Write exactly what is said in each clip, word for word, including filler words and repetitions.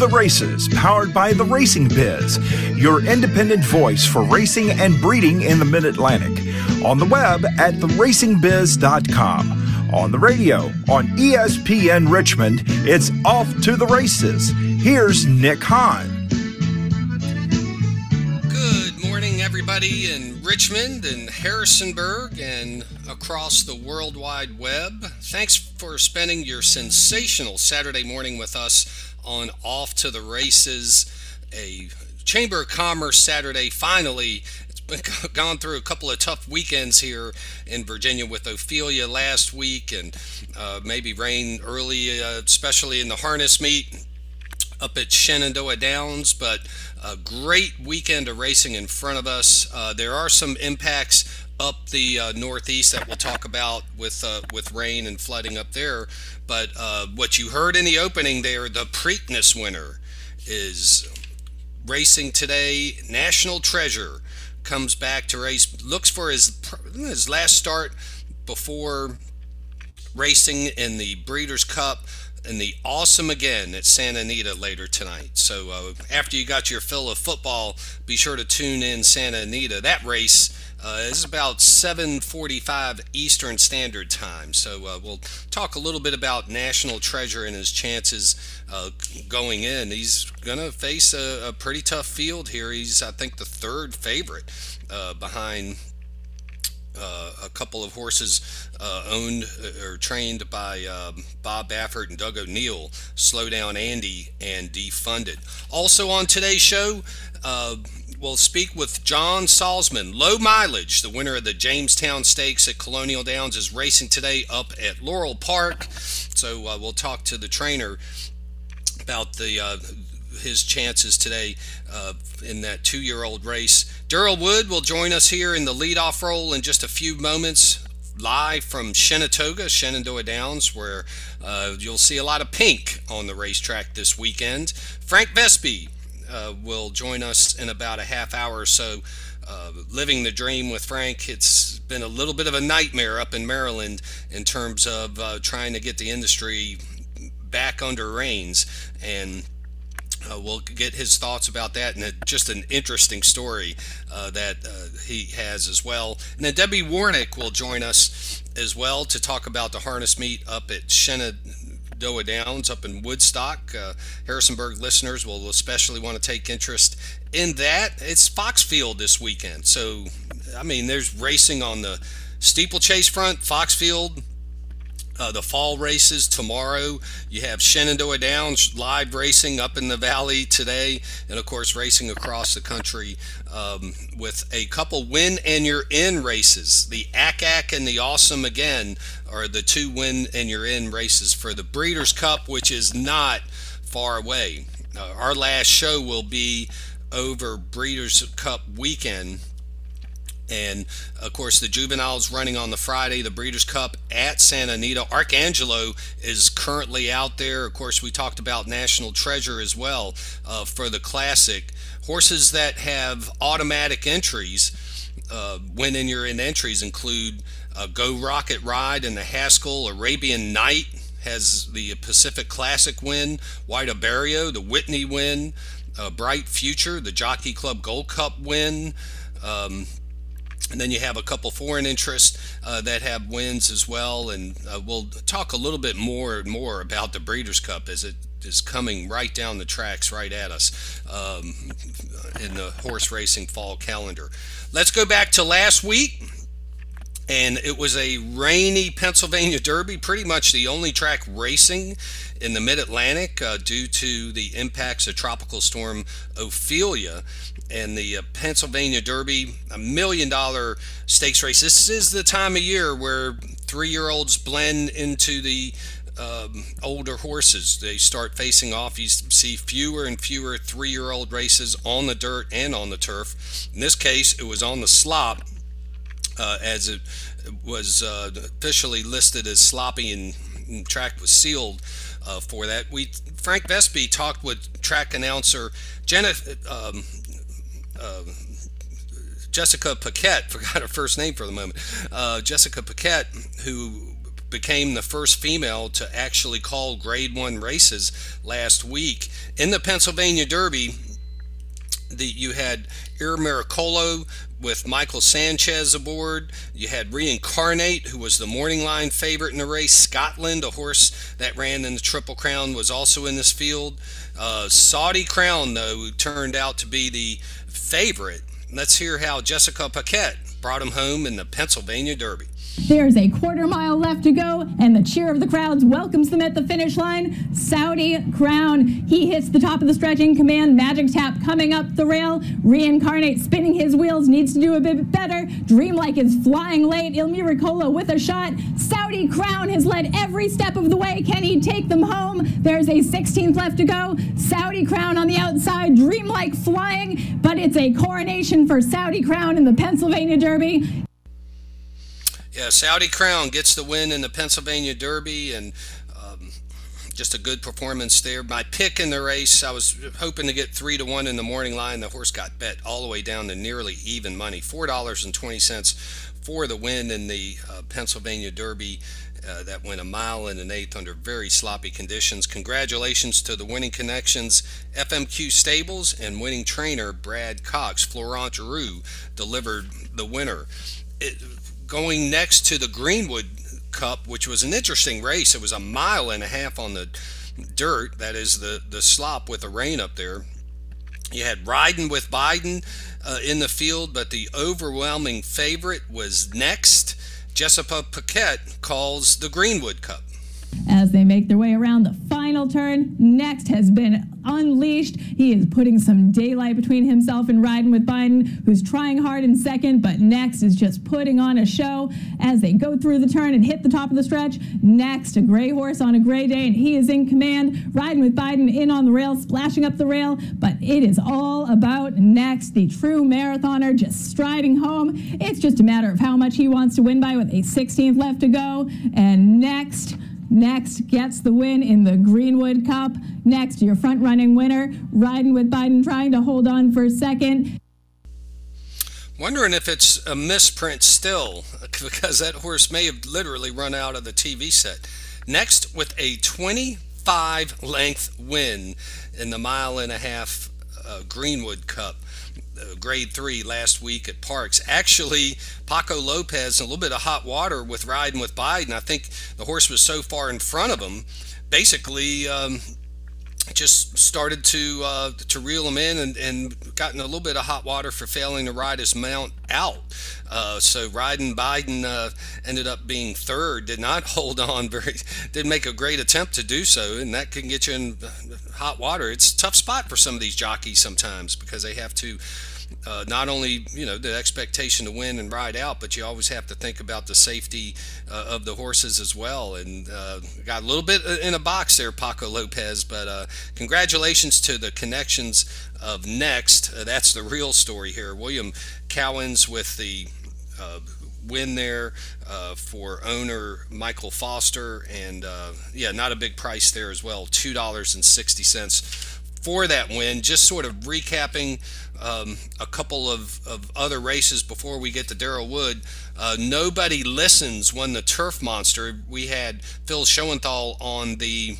the Races, powered by The Racing Biz, your independent voice for racing and breeding in the Mid-Atlantic. On the web at the racing biz dot com. On the radio, on E S P N Richmond, it's Off to the Races. Here's Nick Hahn. Everybody in Richmond and Harrisonburg and across the World Wide Web, thanks for spending your sensational Saturday morning with us on Off to the Races, a Chamber of Commerce Saturday. Finally, it's been gone through a couple of tough weekends here in Virginia with Ophelia last week and uh, maybe rain early, uh, especially in the harness meet up at Shenandoah Downs, but a great weekend of racing in front of us. Uh, there are some impacts up the uh, northeast that we'll talk about with uh, with rain and flooding up there. But uh, what you heard in the opening there, the Preakness winner is racing today. National Treasure comes back to race, looks for his his last start before racing in the Breeders' Cup and the Awesome Again at Santa Anita later tonight. So uh, after you got your fill of football, be sure to tune in Santa Anita. That race uh, is about seven forty-five Eastern Standard Time. So uh, we'll talk a little bit about National Treasure and his chances uh, going in. He's going to face a, a pretty tough field here. He's, I think, the third favorite uh, behind Uh, a couple of horses uh, owned or trained by um, Bob Baffert and Doug O'Neill, Slow Down Andy and Defunded. Also on today's show, uh, we'll speak with John Salzman. Low Mileage, the winner of the Jamestown Stakes at Colonial Downs, is racing today up at Laurel Park. So uh, we'll talk to the trainer about the uh, his chances today uh, in that two-year-old race. Darryl Wood will join us here in the leadoff role in just a few moments, live from Shenandoah, Shenandoah Downs, where uh, you'll see a lot of pink on the racetrack this weekend. Frank Vespe uh, will join us in about a half hour or so. Uh, living the dream with Frank. It's been a little bit of a nightmare up in Maryland in terms of uh, trying to get the industry back under reins, and Uh, we'll get his thoughts about that, and it, just an interesting story uh, that uh, he has as well. And then Debbie Warnick will join us as well to talk about the harness meet up at Shenandoah Downs up in Woodstock. Uh, Harrisonburg listeners will especially want to take interest in that. It's Foxfield this weekend. So, I mean, there's racing on the steeplechase front, Foxfield. Uh, the fall races tomorrow. You have Shenandoah Downs live racing up in the valley today, and of course racing across the country um, with a couple win and you're in races. The A C A C and the Awesome Again are the two win and you're in races for the Breeders' Cup, which is not far away. Uh, our last show will be over Breeders' Cup weekend. And, of course, the juveniles running on the Friday, the Breeders' Cup at Santa Anita. Archangelo is currently out there. Of course, we talked about National Treasure as well uh, for the Classic. Horses that have automatic entries, uh, when in your in entries, include uh, Go Rocket Ride in the Haskell, Arabian Night has the Pacific Classic win, White Barrio, the Whitney win, uh, Bright Future, the Jockey Club Gold Cup win. Um, And then you have a couple foreign interests uh, that have wins as well. And uh, we'll talk a little bit more and more about the Breeders' Cup as it is coming right down the tracks right at us um, in the horse racing fall calendar. Let's go back to last week. And it was a rainy Pennsylvania Derby, pretty much the only track racing in the Mid-Atlantic uh, due to the impacts of Tropical Storm Ophelia. And the uh, Pennsylvania Derby, a million dollar stakes race. This is the time of year where three-year-olds blend into the um, older horses. They start facing off. You see fewer and fewer three-year-old races on the dirt and on the turf. In this case, it was on the slop, uh, as it was uh, officially listed as sloppy and, and track was sealed uh, for that. We Frank Vespe talked with track announcer Jennifer. Um, Uh, Jessica Paquette, forgot her first name for the moment, uh, Jessica Paquette, who became the first female to actually call grade one races last week. In the Pennsylvania Derby, the, you had Ir Miracolo with Michael Sanchez aboard. You had Reincarnate, who was the morning line favorite in the race. Scotland, a horse that ran in the Triple Crown, was also in this field. Uh, Saudi Crown, though, turned out to be the favorite. Let's hear how Jessica Paquette brought him home in the Pennsylvania Derby. There's a quarter mile left to go, and the cheer of the crowds welcomes them at the finish line. Saudi Crown, he hits the top of the stretch in command. Magic Tap coming up the rail. Reincarnate spinning his wheels, needs to do a bit better. Dreamlike is flying late. Il Miracolo with a shot. Saudi Crown has led every step of the way. Can he take them home? There's a sixteenth left to go. Saudi Crown on the outside, Dreamlike flying, but it's a coronation for Saudi Crown in the Pennsylvania Derby. Yeah, Saudi Crown gets the win in the Pennsylvania Derby, and um, just a good performance there. My pick in the race, I was hoping to get three to one in the morning line. The horse got bet all the way down to nearly even money, four dollars and twenty cents for the win in the uh, Pennsylvania Derby. Uh, that went a mile and an eighth under very sloppy conditions. Congratulations to the Winning Connections F M Q Stables and winning trainer Brad Cox. Florent Giroux delivered the winner. It, Going next to the Greenwood Cup, which was an interesting race. It was a mile and a half on the dirt, that is the, the slop with the rain up there. You had Ryden With Biden uh, in the field, but the overwhelming favorite was Next. Jessica Paquette calls the Greenwood Cup. As they make their way around the final turn, Next has been unleashed. He is putting some daylight between himself and Riding With Biden, who's trying hard in second, but Next is just putting on a show. As they go through the turn and hit the top of the stretch, Next, a gray horse on a gray day, and he is in command. Riding With Biden in on the rail, splashing up the rail, but it is all about Next, the true marathoner, just striding home. It's just a matter of how much he wants to win by with a sixteenth left to go, and Next... Next gets the win in the Greenwood Cup. Next, your front-running winner, Riding With Biden, trying to hold on for a second. Wondering if it's a misprint still, because that horse may have literally run out of the T V set. Next with a twenty-five length win in the mile and a half uh, Greenwood Cup. Grade three last week at Parks. Actually, Paco Lopez, a little bit of hot water with Riding With Biden. I think the horse was so far in front of him, basically um, just started to uh, to reel him in and, and gotten a little bit of hot water for failing to ride his mount out. Uh, so Riding Biden uh, ended up being third, did not hold on very, did make a great attempt to do so, and that can get you in hot water. It's a tough spot for some of these jockeys sometimes because they have to Uh, not only, you know, the expectation to win and ride out, but you always have to think about the safety uh, of the horses as well. And uh, got a little bit in a box there, Paco Lopez. But uh, congratulations to the connections of Next. Uh, that's the real story here. William Cowens with the uh, win there uh, for owner Michael Foster. And, uh, yeah, not a big price there as well, two dollars and sixty cents. For that win. Just sort of recapping um, a couple of, of other races before we get to Darryl Wood. Uh, Nobody Listens won the Turf Monster. We had Phil Schoenthal on the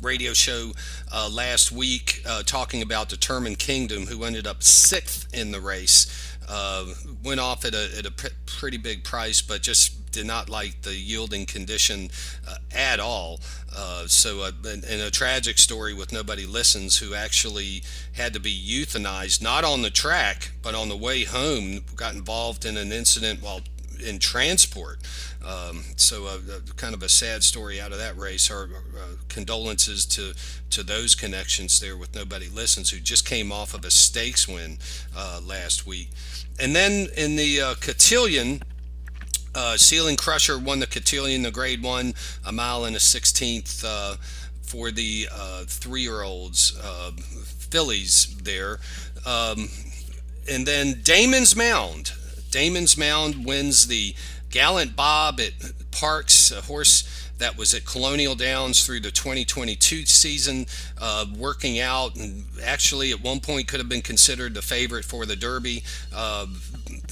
radio show uh, last week uh, talking about Determined Kingdom, who ended up sixth in the race. Uh, went off at a, at a pr pretty big price, but just did not like the yielding condition uh, at all. Uh, so, uh, and, and a tragic story with Nobody Listens, who actually had to be euthanized, not on the track, but on the way home, got involved in an incident while in transport. Um, so, uh, kind of a sad story out of that race. Our uh, condolences to to those connections there with Nobody Listens, who just came off of a stakes win uh, last week. And then in the uh, Cotillion, uh, Ceiling Crusher won the Cotillion, the grade one, a mile and a sixteenth uh, for the uh, three-year-olds, uh, fillies there. Um, and then Damon's Mound. Damon's Mound wins the Gallant Bob at Parks, a horse that was at Colonial Downs through the twenty twenty-two season, uh, working out, and actually at one point could have been considered the favorite for the Derby. Uh,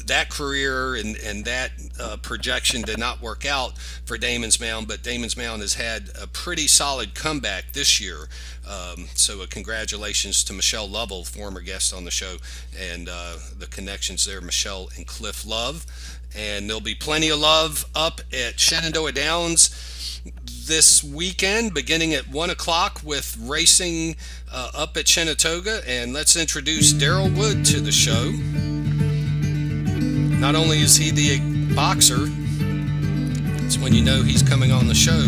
that career and, and that uh, projection did not work out for Damon's Mound, but Damon's Mound has had a pretty solid comeback this year. Um, so a congratulations to Michelle Lovell, former guest on the show, and uh, the connections there, Michelle and Cliff Love. And there'll be plenty of love up at Shenandoah Downs this weekend, beginning at one o'clock with racing uh, up at Shenandoah. And let's introduce Darryl Wood to the show. Not only is he the boxer, it's when you know he's coming on the show.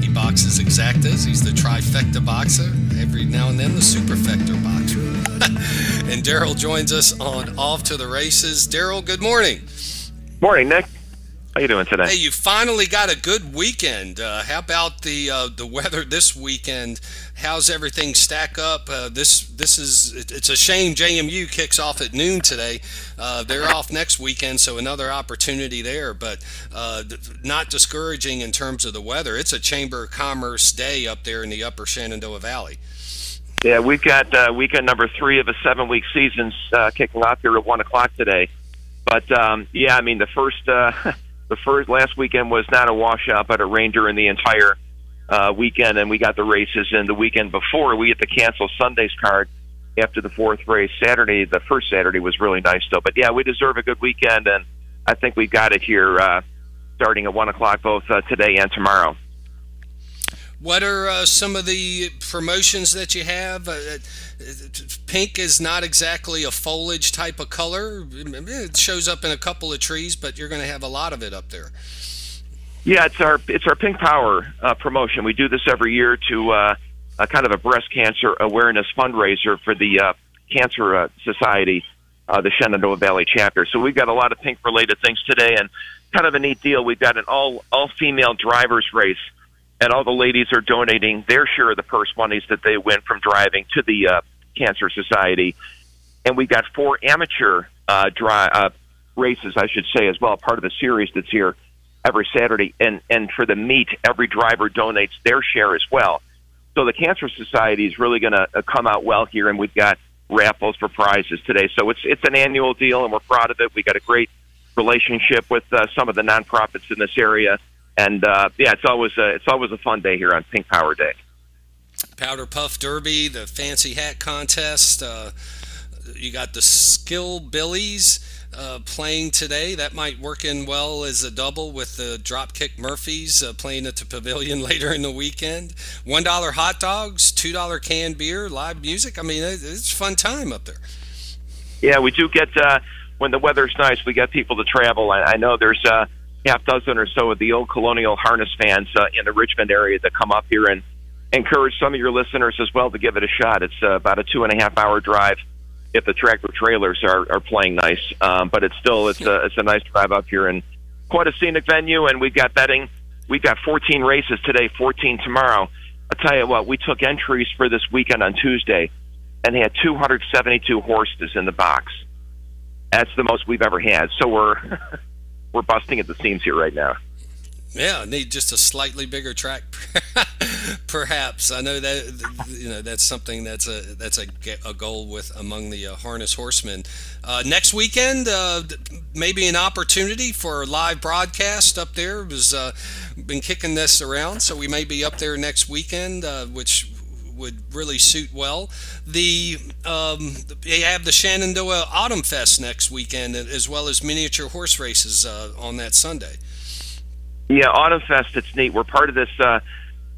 He boxes exactas. He's the trifecta boxer. Every now and then, the superfecta boxer. And Darryl joins us on Off to the Races. Darryl, good morning. Morning, Nick. How you doing today? Hey, you finally got a good weekend. Uh, how about the uh, the weather this weekend? How's everything stack up? Uh, this this is it, it's a shame J M U kicks off at noon today. Uh, they're off next weekend, so another opportunity there. But uh, not discouraging in terms of the weather. It's a Chamber of Commerce day up there in the Upper Shenandoah Valley. Yeah, we've got uh, weekend number three of a seven-week season uh, kicking off here at one o'clock today. But um, yeah, I mean the first. Uh, The first last weekend was not a washout, but a rain during the entire uh, weekend, and we got the races in the weekend before. We had to cancel Sunday's card after the fourth race. Saturday, the first Saturday, was really nice, though. But, yeah, we deserve a good weekend, and I think we've got it here uh, starting at one o'clock both uh, today and tomorrow. What are uh, some of the promotions that you have? Uh, pink is not exactly a foliage type of color. It shows up in a couple of trees, but you're going to have a lot of it up there. Yeah, it's our it's our Pink Power uh, promotion. We do this every year to uh, a kind of a breast cancer awareness fundraiser for the uh, Cancer uh, Society, uh, the Shenandoah Valley chapter. So we've got a lot of pink-related things today, and kind of a neat deal. We've got an all all-female drivers race. And all the ladies are donating their share of the purse monies that they win from driving to the uh, Cancer Society. And we've got four amateur uh, dry, uh, races, I should say, as well, part of the series that's here every Saturday. And, and for the meet, every driver donates their share as well. So the Cancer Society is really going to uh, come out well here, and we've got raffles for prizes today. So it's it's an annual deal, and we're proud of it. We've got a great relationship with uh, some of the nonprofits in this area. And, uh, yeah, it's always, a, it's always a fun day here on Pink Power Day. Powder Puff Derby, the Fancy Hat Contest. Uh, you got the Skill Billies uh, playing today. That might work in well as a double with the Dropkick Murphys uh, playing at the Pavilion later in the weekend. one dollar hot dogs, two dollar canned beer, live music. I mean, it's a fun time up there. Yeah, we do get, uh, when the weather's nice, we get people to travel. I, I know there's uh, – half dozen or so of the old Colonial harness fans uh, in the Richmond area that come up here, and encourage some of your listeners as well to give it a shot. It's uh, about a two and a half hour drive if the tractor trailers are, are playing nice, um, but it's still it's a it's a nice drive up here and quite a scenic venue. And we've got betting. We've got fourteen races today, fourteen tomorrow. I'll tell you what, we took entries for this weekend on Tuesday, and they had two hundred seventy-two horses in the box. That's the most we've ever had. So we're We're busting at the seams here right now. Yeah, need just a slightly bigger track, perhaps. I know that you know that's something that's a that's a, a goal with among the uh, harness horsemen. Uh, next weekend, uh, maybe an opportunity for a live broadcast up there. We've uh, been kicking this around, so we may be up there next weekend, uh, which would really suit well. The um, they have the Shenandoah Autumn Fest next weekend, as well as miniature horse races uh, on that Sunday. Yeah, Autumn Fest. It's neat. We're part of this uh,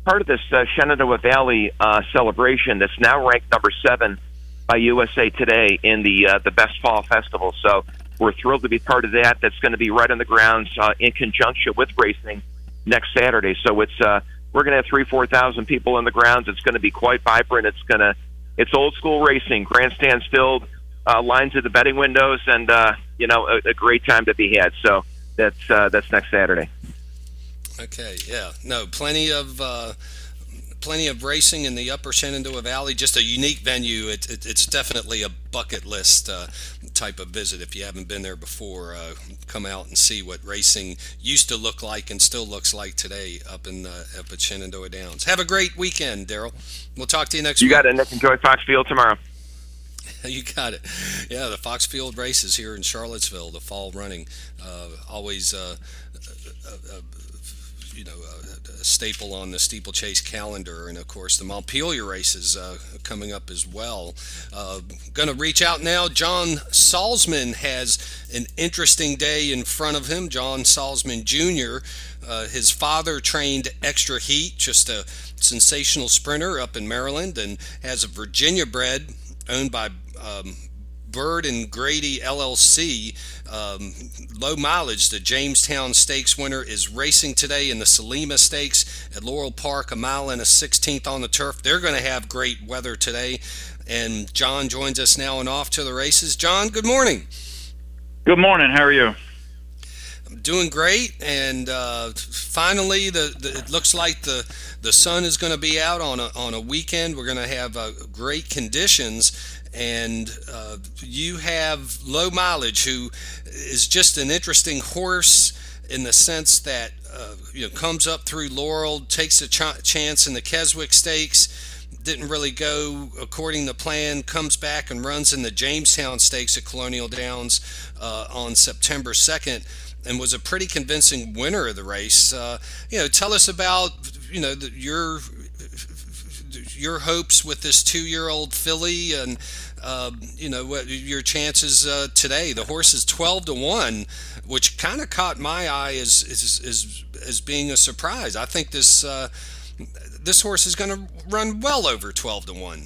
part of this uh, Shenandoah Valley uh, celebration that's now ranked number seven by U S A Today in the uh, the best fall festival. So we're thrilled to be part of that. That's going to be right on the grounds uh, in conjunction with racing next Saturday. So it's. Uh, We're going to have three, four thousand people on the grounds. It's going to be quite vibrant. It's going to, it's old school racing, grandstands filled, uh, lines at the betting windows, and uh, you know, a, a great time to be had. So that's uh, that's next Saturday. Okay. Yeah. No. Plenty of. Uh... plenty of racing in the upper Shenandoah Valley, just a unique venue. It, it, it's definitely a bucket list uh, type of visit. If you haven't been there before, uh, come out and see what racing used to look like and still looks like today up in uh, up at Shenandoah Downs. Have a great weekend, Darryl. We'll talk to you next week. You got it, Nick. Enjoy Foxfield tomorrow. You got it. Yeah, the Foxfield races here in Charlottesville, the fall running, uh, always uh, a, a, a, you know, a, a staple on the steeplechase calendar, and of course the Montpelier races uh, coming up as well. Uh, going to reach out now. John Salzman has an interesting day in front of him. John Salzman Junior Uh, his father trained Extra Heat, just a sensational sprinter up in Maryland, and has a Virginia bred owned by um, Bird and Grady L L C. Um, Low Mileage, the Jamestown Stakes winner, is racing today in the Salima Stakes at Laurel Park, a mile and a sixteenth on the turf. They're going to have great weather today. And John joins us now and off to the races. John, good morning. Good morning. How are you? I'm doing great. And uh, finally, the, the it looks like the the sun is going to be out on a, on a weekend. We're going to have uh, great conditions. And uh, you have Low Mileage, who is just an interesting horse in the sense that uh, you know, comes up through Laurel, takes a ch chance in the Keswick Stakes, didn't really go according to plan, comes back and runs in the Jamestown Stakes at Colonial Downs uh, on September second, and was a pretty convincing winner of the race. Uh, you know, tell us about you know the, your. your hopes with this two-year-old filly, and uh, you know what your chances uh, today. The horse is twelve to one, which kind of caught my eye as as, as as being a surprise. I think this uh, this horse is going to run well over twelve to one.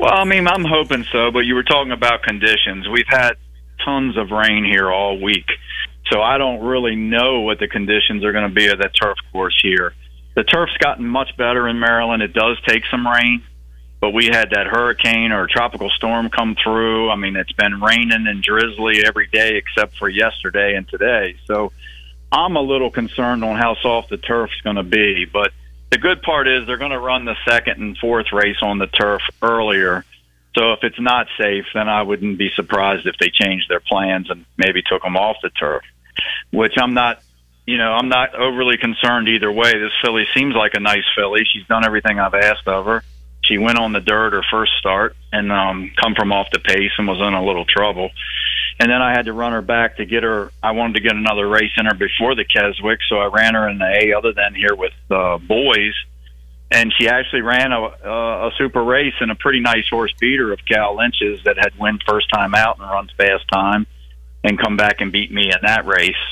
Well, I mean, I'm hoping so. But you were talking about conditions. We've had tons of rain here all week, so I don't really know what the conditions are going to be at that turf course here. The turf's gotten much better in Maryland. It does take some rain, but we had that hurricane or tropical storm come through. I mean, it's been raining and drizzly every day except for yesterday and today. So I'm a little concerned on how soft the turf's going to be. But the good part is they're going to run the second and fourth race on the turf earlier. So if it's not safe, then I wouldn't be surprised if they changed their plans and maybe took them off the turf, which I'm not You know, I'm not overly concerned either way. This filly seems like a nice filly. She's done everything I've asked of her. She went on the dirt her first start and um, come from off the pace and was in a little trouble. And then I had to run her back to get her. I wanted to get another race in her before the Keswick, so I ran her in the A other than here with uh, boys. And she actually ran a, uh, a super race and a pretty nice horse beater of Cal Lynch's that had win first time out and runs fast time and come back and beat me in that race.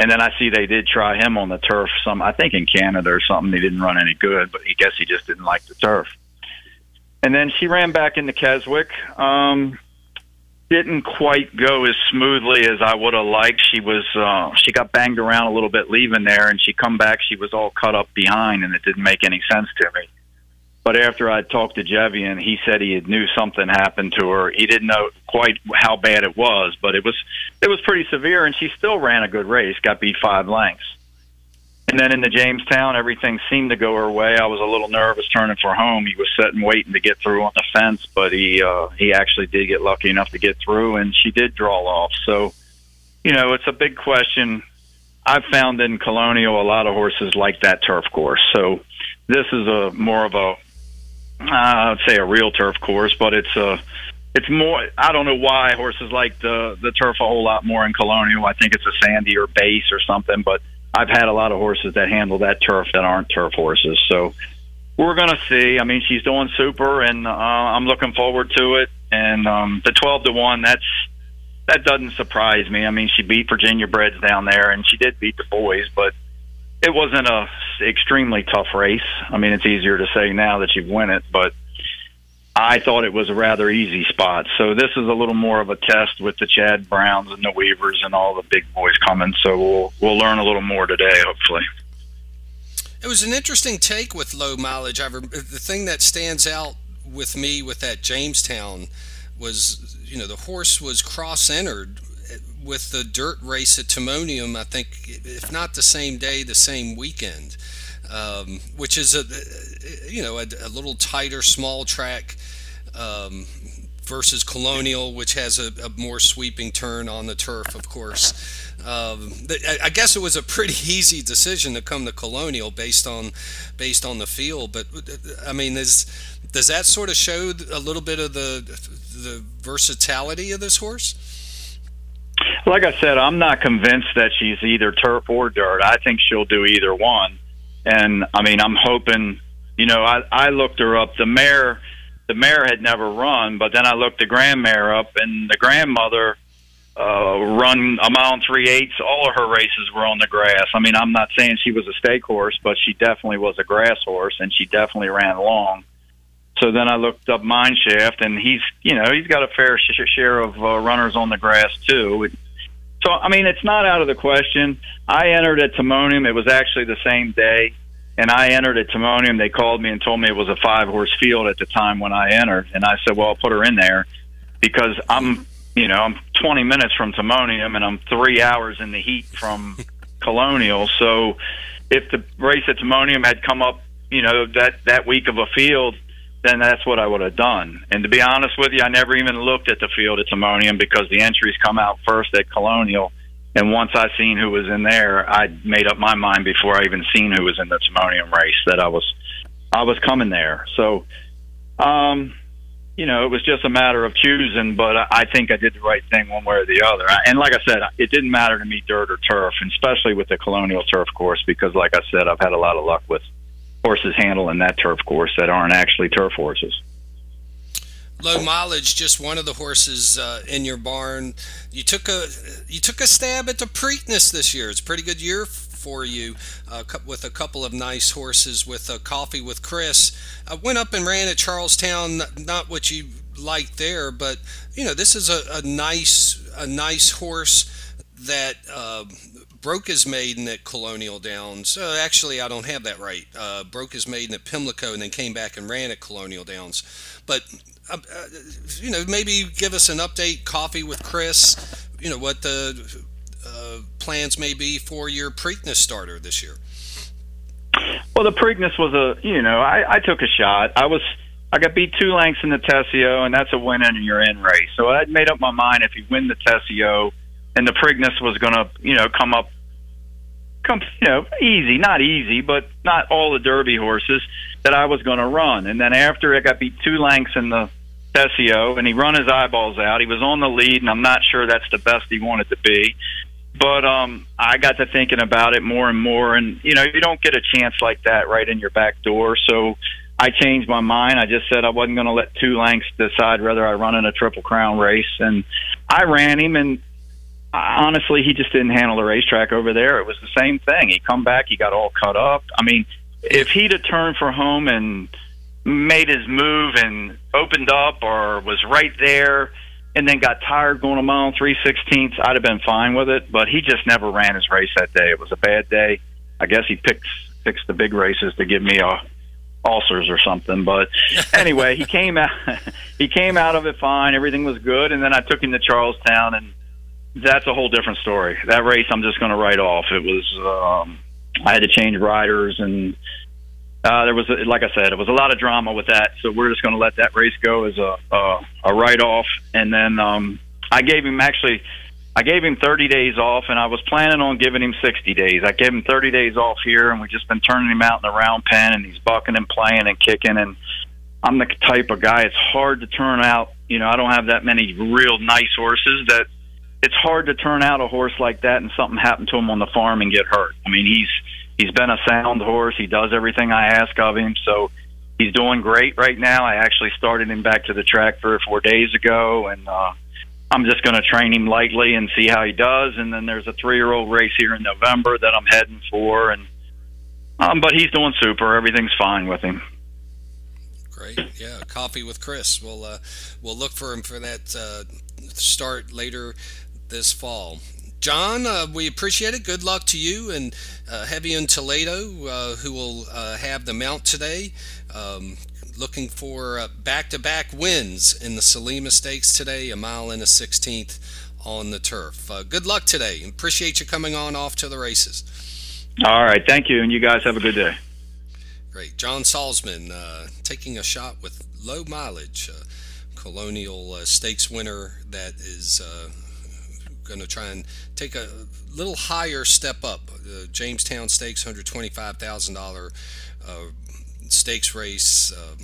And then I see they did try him on the turf, some I think in Canada or something. They didn't run any good, but I guess he just didn't like the turf. And then she ran back into Keswick. Um, didn't quite go as smoothly as I would have liked. She was uh, she got banged around a little bit leaving there, and she come back. She was all cut up behind, and it didn't make any sense to me. But after I talked to Jevian, he said he knew something happened to her. He didn't know quite how bad it was, but it was it was pretty severe, and she still ran a good race, got beat five lengths. And then in the Jamestown, everything seemed to go her way. I was a little nervous turning for home. He was sitting waiting to get through on the fence, but he uh, he actually did get lucky enough to get through, and she did draw off. So, you know, it's a big question. I've found in Colonial a lot of horses like that turf course. So this is a more of a Uh, I'd say a real turf course, but it's uh, it's more. I don't know why horses like the the turf a whole lot more in Colonial. I think it's a sandier base or something. But I've had a lot of horses that handle that turf that aren't turf horses. So we're gonna see. I mean, she's doing super, and uh, I'm looking forward to it. And um, the twelve to one, that's that doesn't surprise me. I mean, she beat Virginia Breds down there, and she did beat the boys, but it wasn't a extremely tough race. I mean, it's easier to say now that you've won it, but I thought it was a rather easy spot. So this is a little more of a test with the Chad Browns and the Weavers and all the big boys coming. So we'll we'll learn a little more today, hopefully. It was an interesting take with Low Mileage. I remember, the thing that stands out with me with that Jamestown was, you know, the horse was cross-entered with the dirt race at Timonium, I think, if not the same day, the same weekend, um, which is a, you know, a, a little tighter, small track um, versus Colonial, which has a, a more sweeping turn on the turf, of course. Um, I guess it was a pretty easy decision to come to Colonial based on based on the field. But I mean, is, does that sort of show a little bit of the the versatility of this horse? Like I said, I'm not convinced that she's either turf or dirt. I think she'll do either one. And I mean, I'm hoping. You know, I, I looked her up. The mare, the mare had never run, but then I looked the grandmare up, and the grandmother. Uh, run a mile and three-eighths. All of her races were on the grass. I mean, I'm not saying she was a stake horse, but she definitely was a grass horse, and she definitely ran long. So then I looked up Mineshaft, and he's, you know, he's got a fair share of uh, runners on the grass too. So I mean, it's not out of the question. I entered at Timonium. It was actually the same day, and I entered at Timonium. They called me and told me it was a five-horse field at the time when I entered, and I said, well, I'll put her in there because I'm. You know, I'm twenty minutes from Timonium, and I'm three hours in the heat from Colonial. So if the race at Timonium had come up, you know, that, that week of a field, then that's what I would have done. And to be honest with you, I never even looked at the field at Timonium because the entries come out first at Colonial. And once I seen who was in there, I made up my mind before I even seen who was in the Timonium race that I was I was coming there. So, um you know, it was just a matter of choosing, but I think I did the right thing one way or the other. And like I said, it didn't matter to me dirt or turf, and especially with the Colonial turf course, because like I said, I've had a lot of luck with horses handling that turf course that aren't actually turf horses. Low Mileage, just one of the horses uh, in your barn. You took a you took a stab at the Preakness this year. It's a pretty good year for you uh, with a couple of nice horses with uh, Coffee with Chris. I went up and ran at Charlestown, not what you liked there, but you know, this is a, a nice a nice horse that uh, broke his maiden at Colonial Downs. Uh, actually, I don't have that right. Uh, broke his maiden at Pimlico and then came back and ran at Colonial Downs. But Uh, you know, maybe give us an update, Coffee with Chris, you know, what the uh, plans may be for your Preakness starter this year. Well, the Preakness was a, you know, I, I took a shot. I was, I got beat two lengths in the Tessio, and that's a win in your end race. So I made up my mind if you win the Tessio, and the Preakness was going to, you know, come up, come, you know, easy, not easy, but not all the Derby horses that I was going to run. And then after I got beat two lengths in the Tessio, and he run his eyeballs out. He was on the lead, and I'm not sure that's the best he wanted to be. But um, I got to thinking about it more and more, and, you know, you don't get a chance like that right in your back door. So I changed my mind. I just said I wasn't going to let two lengths decide whether I run in a Triple Crown race. And I ran him, and I, honestly, he just didn't handle the racetrack over there. It was the same thing. He come back, he got all cut up. I mean, if he'd have turned for home and made his move and opened up or was right there and then got tired going a mile and three sixteenths, I'd have been fine with it. But he just never ran his race that day. It was a bad day. I guess he picks picks the big races to give me a ulcers or something. But anyway, he came out he came out of it fine. Everything was good, and then I took him to Charlestown, and that's a whole different story. That race I'm just going to write off. It was um I had to change riders, and Uh, there was, a, like I said, it was a lot of drama with that, so we're just going to let that race go as a uh, a write-off. And then um, I gave him actually, I gave him thirty days off, and I was planning on giving him sixty days. I gave him thirty days off here, and we've just been turning him out in the round pen, and he's bucking and playing and kicking. And I'm the type of guy, it's hard to turn out. You know, I don't have that many real nice horses that it's hard to turn out a horse like that, and something happened to him on the farm and get hurt. I mean, he's. He's been a sound horse. He does everything I ask of him, so he's doing great right now. I actually started him back to the track three or four days ago, and uh, I'm just going to train him lightly and see how he does. And then there's a three-year-old race here in November that I'm heading for, and um, but he's doing super. Everything's fine with him. Great, yeah. Coffee with Chris. We'll uh, we'll look for him for that uh, start later this fall. John, uh, we appreciate it. Good luck to you and uh, Heavy in Toledo, uh, who will uh, have the mount today. Um, looking for uh, back-to-back wins in the Salima Stakes today, a mile and a sixteenth on the turf. Uh, good luck today, and appreciate you coming on Off to the Races. All right, thank you, and you guys have a good day. Great. John Salzman uh, taking a shot with Low Mileage, uh, Colonial uh, Stakes winner that is uh, going to try and take a little higher step up. Uh, Jamestown Stakes, one hundred twenty-five thousand dollars uh, stakes race, uh,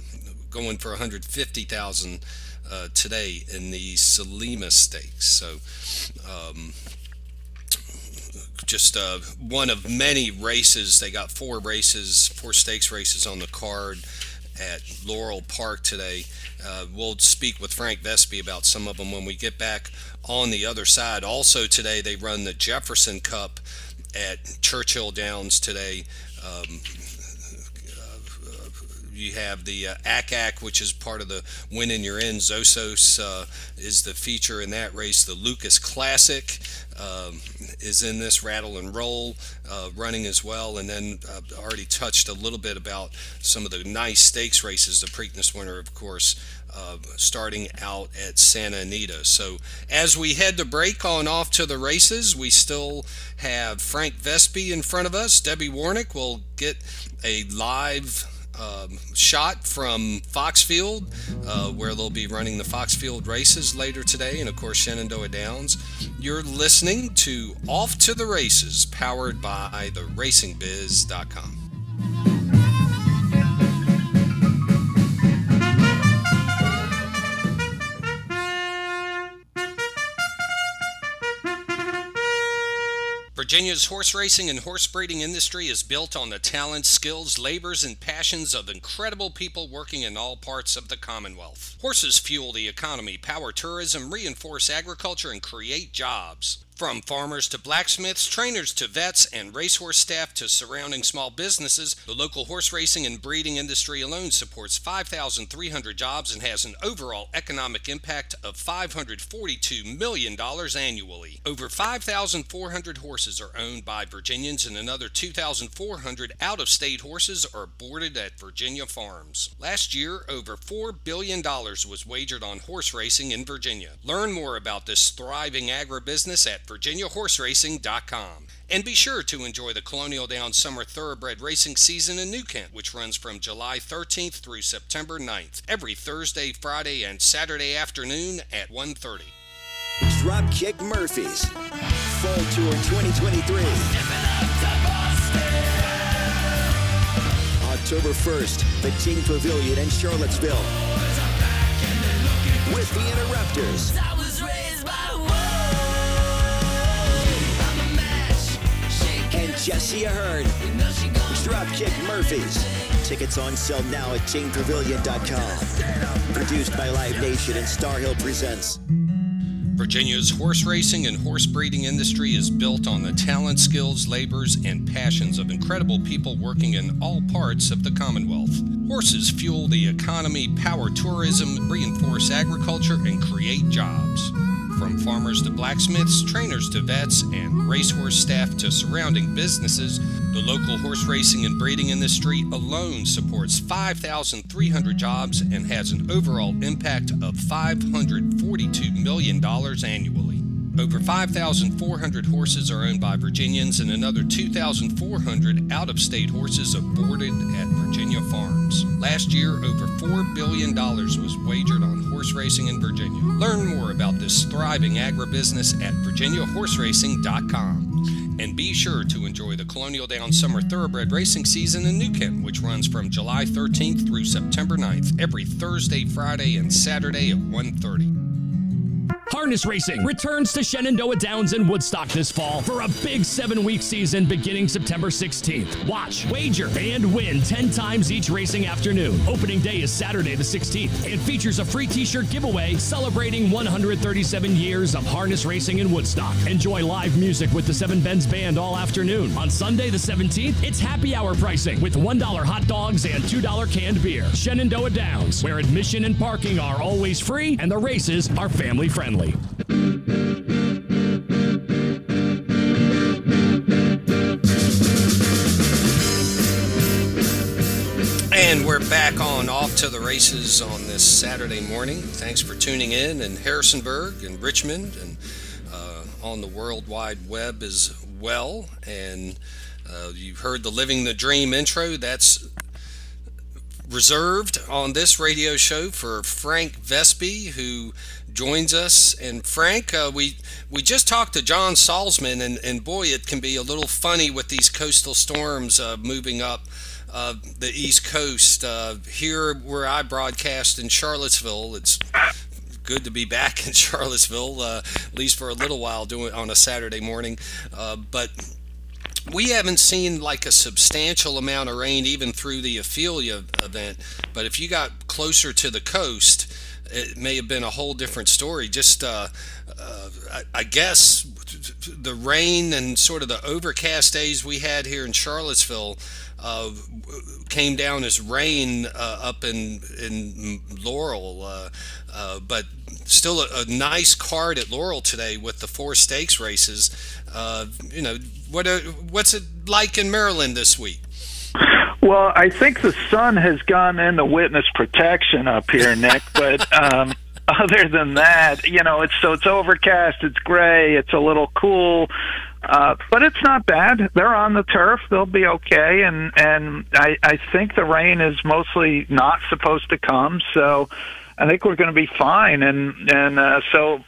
going for one hundred fifty thousand dollars uh, today in the Salima Stakes. So um, just uh, one of many races. They got four races, four stakes races on the card at Laurel Park today. Uh, we'll speak with Frank Vespe about some of them when we get back on the other side. Also today they run the Jefferson Cup at Churchill Downs today. Um, you have the uh, A C A C, which is part of the Win in Your End. Zosos uh, is the feature in that race. The Lucas Classic um, is in this Rattle and Roll uh, running as well. And then I've already touched a little bit about some of the nice stakes races. The Preakness winner, of course, uh, starting out at Santa Anita. So as we head to break on Off to the Races, we still have Frank Vespe in front of us. Debbie Warnick will get a live Um, shot from Foxfield, uh, where they'll be running the Foxfield races later today, and of course Shenandoah Downs. You're listening to Off to the Races, powered by the racing biz dot com. Virginia's horse racing and horse breeding industry is built on the talents, skills, labors, and passions of incredible people working in all parts of the Commonwealth. Horses fuel the economy, power tourism, reinforce agriculture, and create jobs. From farmers to blacksmiths, trainers to vets, and racehorse staff to surrounding small businesses, the local horse racing and breeding industry alone supports five thousand three hundred jobs and has an overall economic impact of five hundred forty-two million dollars annually. Over five thousand four hundred horses are owned by Virginians, and another two thousand four hundred out-of-state horses are boarded at Virginia farms. Last year, over four billion dollars was wagered on horse racing in Virginia. Learn more about this thriving agribusiness at virginia horse racing dot com. And be sure to enjoy the Colonial Downs Summer Thoroughbred Racing Season in New Kent, which runs from July thirteenth through September ninth, every Thursday, Friday, and Saturday afternoon at one thirty. Dropkick Murphys, Fall Tour twenty twenty-three. October first, the King Pavilion in Charlottesville. With the Interrupters. Jesse Ahern, Dropkick Murphys. Tickets on sale now at king pavilion dot com. Produced by Live Nation and Star Hill Presents. Virginia's horse racing and horse breeding industry is built on the talent, skills, labors, and passions of incredible people working in all parts of the Commonwealth. Horses fuel the economy, power tourism, reinforce agriculture, and create jobs. From farmers to blacksmiths, trainers to vets, and racehorse staff to surrounding businesses, the local horse racing and breeding industry alone supports five thousand three hundred jobs and has an overall impact of five hundred forty-two million dollars annually. Over five thousand four hundred horses are owned by Virginians, and another two thousand four hundred out-of-state horses are boarded at Virginia farms. Last year, over four billion dollars was wagered on horse racing in Virginia. Learn more about this thriving agribusiness at virginia horse racing dot com. And be sure to enjoy the Colonial Downs Summer Thoroughbred Racing Season in New Kent, which runs from July thirteenth through September ninth, every Thursday, Friday, and Saturday at one thirty. Harness racing returns to Shenandoah Downs and Woodstock this fall for a big seven-week season beginning September sixteenth. Watch, wager, and win ten times each racing afternoon. Opening day is Saturday the sixteenth and features a free t-shirt giveaway celebrating one hundred thirty-seven years of harness racing in Woodstock. Enjoy live music with the Seven Bends Band all afternoon. On Sunday the seventeenth, it's happy hour pricing with one dollar hot dogs and two dollar canned beer. Shenandoah Downs, where admission and parking are always free and the races are family-friendly. And we're back on Off to the Races on this Saturday morning. Thanks for tuning in in Harrisonburg and Richmond and uh, on the World Wide Web as well. And uh, you've heard the Living the Dream intro. That's reserved on this radio show for Frank Vespe, who joins us. And Frank, uh, we we just talked to John Salzman, and, and boy, it can be a little funny with these coastal storms uh, moving up uh, the East Coast. Uh, here where I broadcast in Charlottesville, it's good to be back in Charlottesville, uh, at least for a little while, doing on a Saturday morning. Uh, but we haven't seen like a substantial amount of rain even through the Ophelia event, but if you got closer to the coast, it may have been a whole different story. Just uh, uh, I, I guess the rain and sort of the overcast days we had here in Charlottesville uh, came down as rain uh, up in in Laurel, uh, uh, but still a, a nice card at Laurel today with the four stakes races. Uh, you know, what are, what's it like in Maryland this week? Well, I think the sun has gone into witness protection up here, Nick. But um, other than that, you know, it's so it's overcast, it's gray, it's a little cool, uh, but it's not bad. They're on the turf; they'll be okay. And and I, I think the rain is mostly not supposed to come, so I think we're going to be fine, and and uh, so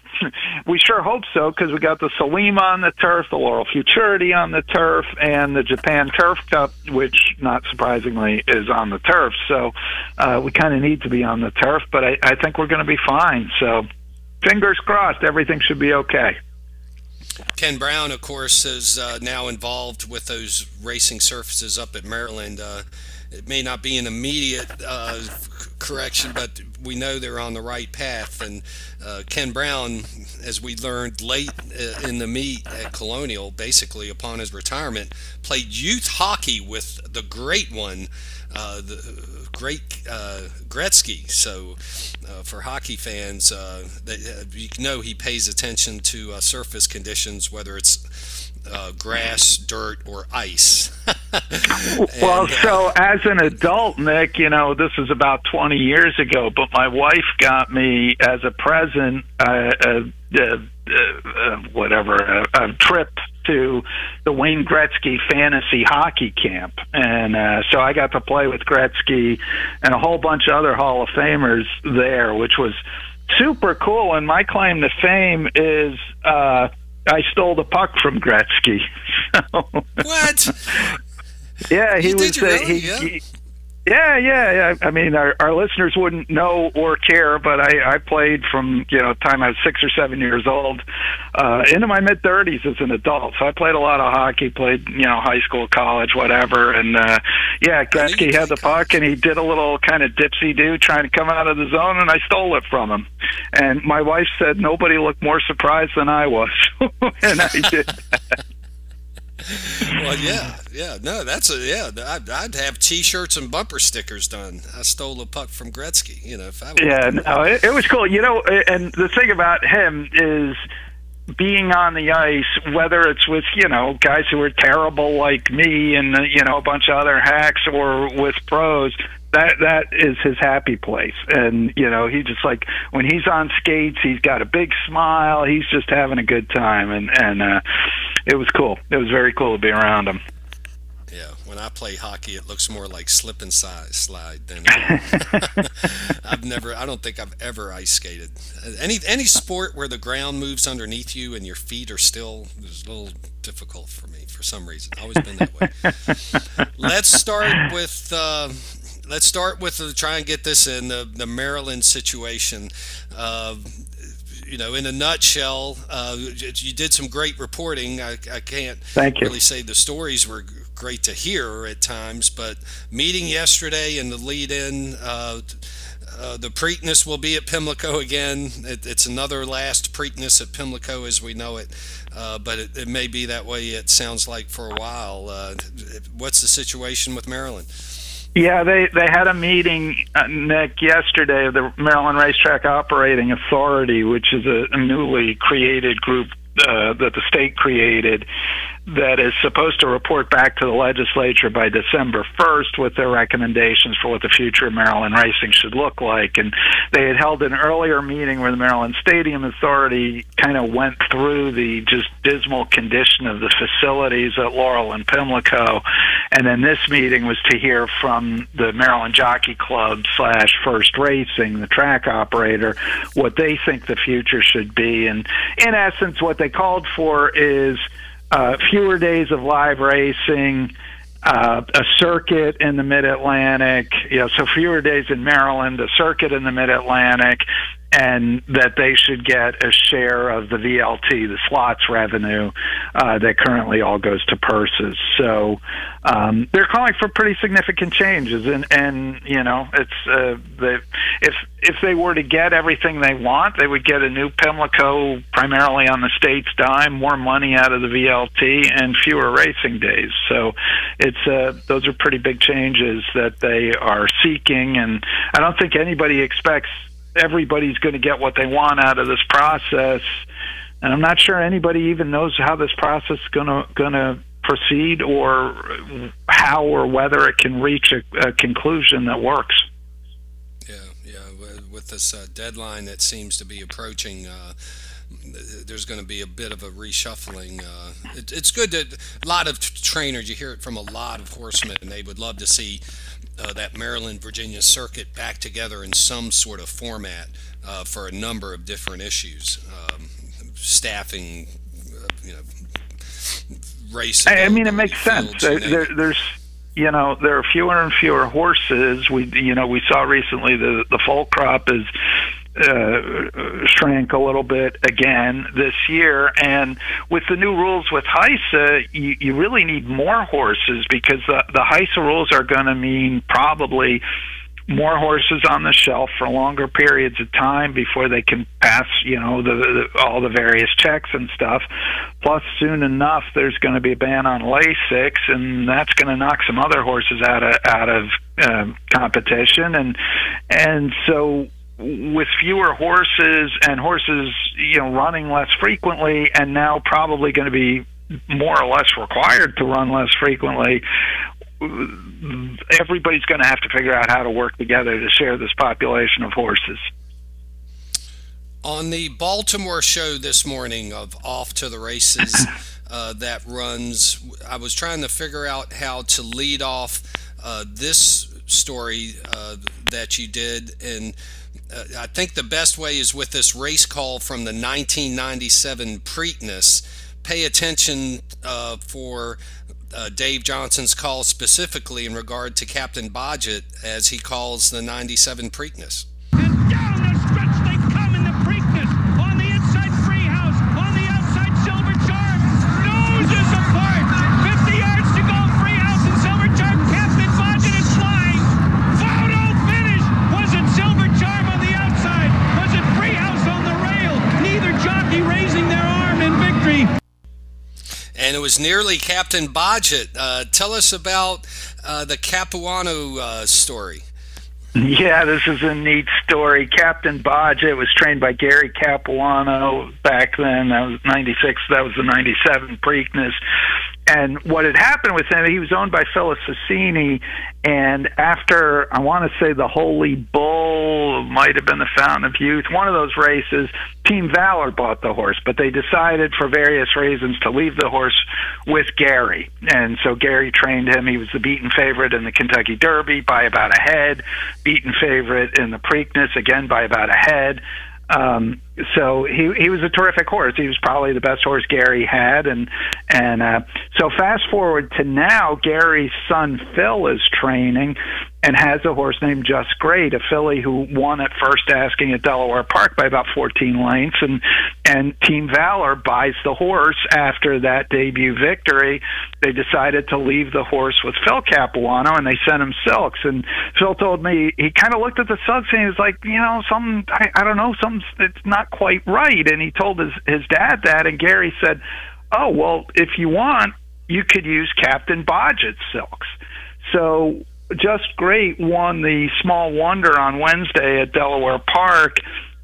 we sure hope so, because we got the Salima on the turf, the Laurel Futurity on the turf, and the Japan Turf Cup, which, not surprisingly, is on the turf. So uh, we kind of need to be on the turf, but I, I think we're going to be fine. So fingers crossed, everything should be okay. Ken Brown, of course, is uh, now involved with those racing surfaces up at Maryland. Uh, it may not be an immediate uh, correction, but we know they're on the right path. And uh, Ken Brown, as we learned late in the meet at Colonial, basically upon his retirement, played youth hockey with the great one, uh, the great uh, Gretzky. So uh, for hockey fans, uh, they, uh, you know he pays attention to uh, surface conditions, whether it's Uh, grass, dirt, or ice. and, well, so uh, as an adult, Nick, you know, this is about twenty years ago, but my wife got me as a present, uh, uh, uh, uh, whatever, a, a trip to the Wayne Gretzky Fantasy Hockey Camp. And uh, so I got to play with Gretzky and a whole bunch of other Hall of Famers there, which was super cool. And my claim to fame is Uh, I stole the puck from Gretzky. What? Yeah, he you was. Did you uh, really? he, yeah. He, yeah, yeah, yeah. I mean, our, our listeners wouldn't know or care, but I, I played from you know time I was six or seven years old uh, into my mid thirties as an adult. So I played a lot of hockey, played you know high school, college, whatever. And uh, yeah, Gretzky had the puck, and he did a little kind of dipsy do trying to come out of the zone, and I stole it from him. And my wife said nobody looked more surprised than I was, and I did. Well, yeah, yeah, no, that's a yeah. I'd, I'd have T-shirts and bumper stickers done. I stole a puck from Gretzky, you know. If I yeah, no, it, it was cool, you know. And the thing about him is being on the ice, whether it's with you know guys who are terrible like me and you know a bunch of other hacks, or with pros. That that is his happy place, and you know he just like when he's on skates, he's got a big smile. He's just having a good time, and and uh, it was cool. It was very cool to be around him. Yeah, when I play hockey, it looks more like slip and slide, slide than I've never. I don't think I've ever ice skated any any sport where the ground moves underneath you and your feet are still is a little difficult for me for some reason. Always been that way. Let's start with. Uh, Let's start with the, try and get this in the, the Maryland situation. Uh, you know, in a nutshell, uh, you did some great reporting. I, I can't Thank you. really say the stories were great to hear at times, but meeting yesterday and the lead in, uh, uh, the Preakness will be at Pimlico again. It, it's another last Preakness at Pimlico as we know it, uh, but it, it may be that way, it sounds like, for a while. Uh, what's the situation with Maryland? Yeah, they, they had a meeting, uh, Nick, yesterday of the Maryland Racetrack Operating Authority, which is a newly created group uh, that the state created that is supposed to report back to the legislature by December first with their recommendations for what the future of Maryland racing should look like. And they had held an earlier meeting where the Maryland Stadium Authority kind of went through the just dismal condition of the facilities at Laurel and Pimlico. And then this meeting was to hear from the Maryland Jockey Club slash First Racing, the track operator, what they think the future should be. And in essence, what they called for is Uh, fewer days of live racing, uh, a circuit in the Mid-Atlantic, you know, so fewer days in Maryland, a circuit in the Mid-Atlantic, and that they should get a share of the V L T, the slots revenue, uh, that currently all goes to purses. So um, they're calling for pretty significant changes, and, and you know, it's uh, the, if if they were to get everything they want, they would get a new Pimlico primarily on the state's dime, more money out of the V L T, and fewer racing days. So it's uh, those are pretty big changes that they are seeking, and I don't think anybody expects everybody's going to get what they want out of this process, and I'm not sure anybody even knows how this process is going to going to proceed, or how or whether it can reach a, a conclusion that works. Yeah, yeah. With this uh, deadline that seems to be approaching, uh, there's going to be a bit of a reshuffling. Uh, it, it's good that a lot of trainers, you hear it from a lot of horsemen, and they would love to see Uh, that Maryland-Virginia circuit back together in some sort of format uh, for a number of different issues, um, staffing, uh, you know, race. I, I mean, it makes sense. There, there, there's, you know, there are fewer and fewer horses. We, you know, we saw recently the the fall crop is uh, shrank a little bit again this year, and with the new rules with HISA, you, you really need more horses, because the, the HISA rules are going to mean probably more horses on the shelf for longer periods of time before they can pass, you know, the, the, all the various checks and stuff. Plus, soon enough, there's going to be a ban on Lasix, and that's going to knock some other horses out of out of um, competition, and and so. With fewer horses and horses, you know, running less frequently, and now probably going to be more or less required to run less frequently, everybody's going to have to figure out how to work together to share this population of horses. On the Baltimore show this morning of Off to the Races, uh, that runs, I was trying to figure out how to lead off uh, this story uh, that you did, and Uh, I think the best way is with this race call from the nineteen ninety-seven Preakness. Pay attention uh, for uh, Dave Johnson's call specifically in regard to Captain Bodgett as he calls the ninety-seven Preakness. And down the stretch they come in the Preakness. On the inside, Freehouse. On the outside, Silver Charm. Noses apart. fifty yards to go. Freehouse and Silver Charm. Captain Bodgett is flying. Photo finish. Was it Silver Charm? Jockey raising their arm in victory. And it was nearly Captain Bodgett. Uh, tell us about uh, the Capuano uh, story. Yeah, this is a neat story. Captain Bodgett was trained by Gary Capuano back then. That was ninety-six. That was the ninety-seven Preakness. And what had happened with him, he was owned by Phyllis Sassini, and after, I want to say, the Holy Bull, might have been the Fountain of Youth, one of those races, Team Valor bought the horse, but they decided for various reasons to leave the horse with Gary. And so Gary trained him. He was the beaten favorite in the Kentucky Derby by about a head, beaten favorite in the Preakness, again by about a head. Um, so he, he was a terrific horse. He was probably the best horse Gary had. And, and, uh, so fast forward to now, Gary's son Phil is training and has a horse named Just Great, a filly who won at first asking at Delaware Park by about fourteen lengths. And, and Team Valor buys the horse after that debut victory. They decided to leave the horse with Phil Capuano, and they sent him Silks. And Phil told me, he kind of looked at the Silks and he was like, you know, something, I, I don't know, something, it's not quite right. And he told his, his dad that, and Gary said, oh, well, if you want, you could use Captain Bodgett's Silks. So Just Great won the Small Wonder on Wednesday at Delaware Park,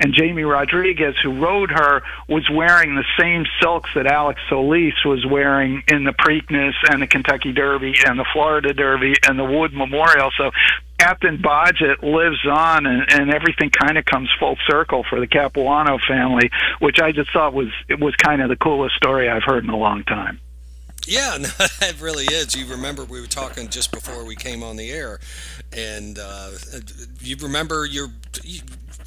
and Jamie Rodriguez, who rode her, was wearing the same silks that Alex Solis was wearing in the Preakness and the Kentucky Derby and the Florida Derby and the Wood Memorial. So Captain Bodgett lives on, and, and everything kind of comes full circle for the Capuano family, which I just thought was it was kind of the coolest story I've heard in a long time. Yeah, no, it really is. You remember we were talking just before we came on the air, and uh, you remember your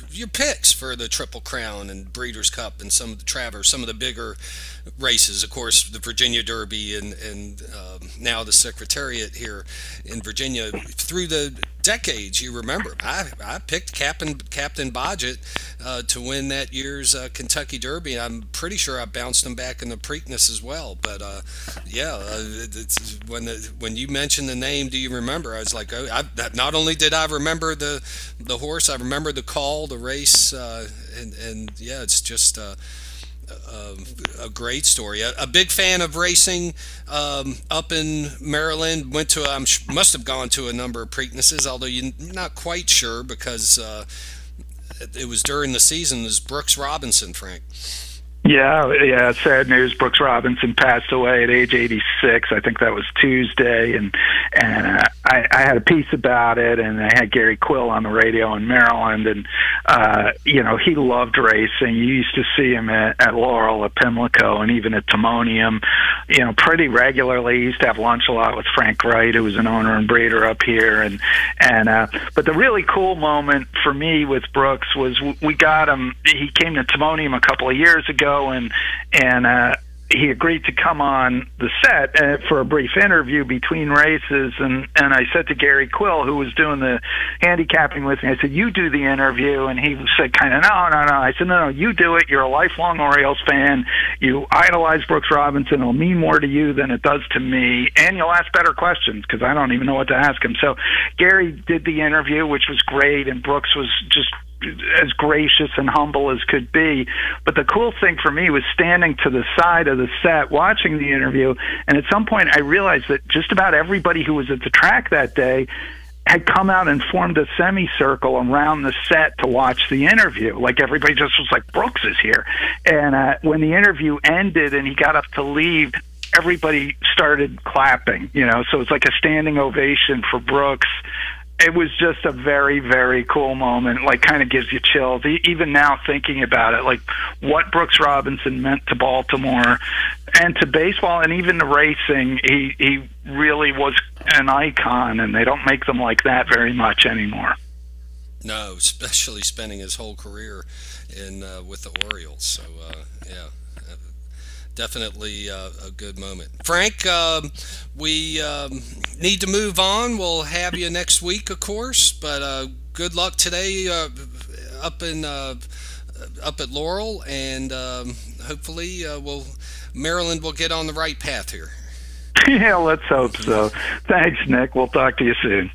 your picks for the Triple Crown and Breeders' Cup and some of the Travers, some of the bigger races, of course, the Virginia Derby and, and um, now the Secretariat here in Virginia. Through the decades, you remember, I, I picked Captain, Captain Bodgett uh, to win that year's uh, Kentucky Derby. I'm pretty sure I bounced him back in the Preakness as well. But, uh, yeah, uh, it's, when the, when you mentioned the name, do you remember? I was like, oh, I, that, not only did I remember the, the horse, I remember the call, the race, uh, and, and, yeah, it's just uh, a, a great story. A, a big fan of racing um, up in Maryland. Went to, I must have gone to a number of Preaknesses, although you're not quite sure because uh, it, it was during the season. It was Brooks Robinson, Frank. Yeah, yeah, sad news. Brooks Robinson passed away at age eighty-six. I think that was Tuesday, and and uh, I, I had a piece about it, and I had Gary Quill on the radio in Maryland, and uh, you know, he loved racing. You used to see him at, at Laurel, at Pimlico, and even at Timonium, you know, pretty regularly. He used to have lunch a lot with Frank Wright, who was an owner and breeder up here, and and uh, but the really cool moment for me with Brooks was we got him. He came to Timonium a couple of years ago. And and uh, he agreed to come on the set uh, for a brief interview between races. And, and I said to Gary Quill, who was doing the handicapping with me, I said, you do the interview. And he said, kind of, no, no, no. I said, no, no, you do it. You're a lifelong Orioles fan. You idolize Brooks Robinson. It'll mean more to you than it does to me. And you'll ask better questions because I don't even know what to ask him. So Gary did the interview, which was great. And Brooks was just as gracious and humble as could be. But the cool thing for me was standing to the side of the set watching the interview, and at some point I realized that just about everybody who was at the track that day had come out and formed a semicircle around the set to watch the interview. Like, everybody just was like, Brooks is here. And uh, when the interview ended and he got up to leave, everybody started clapping, you know, so it's like a standing ovation for Brooks. It was just a very, very cool moment. Like, kind of gives you chills. Even now thinking about it, like what Brooks Robinson meant to Baltimore and to baseball and even to racing, he, he really was an icon, and they don't make them like that very much anymore. No, especially spending his whole career in uh, with the Orioles. So, uh, yeah. Definitely uh, a good moment. Frank, um, we um, need to move on. We'll have you next week, of course, but uh, good luck today uh, up in uh, up at Laurel, and um, hopefully uh, we'll, Maryland will get on the right path here. Yeah, let's hope so. Thanks, Nick. We'll talk to you soon.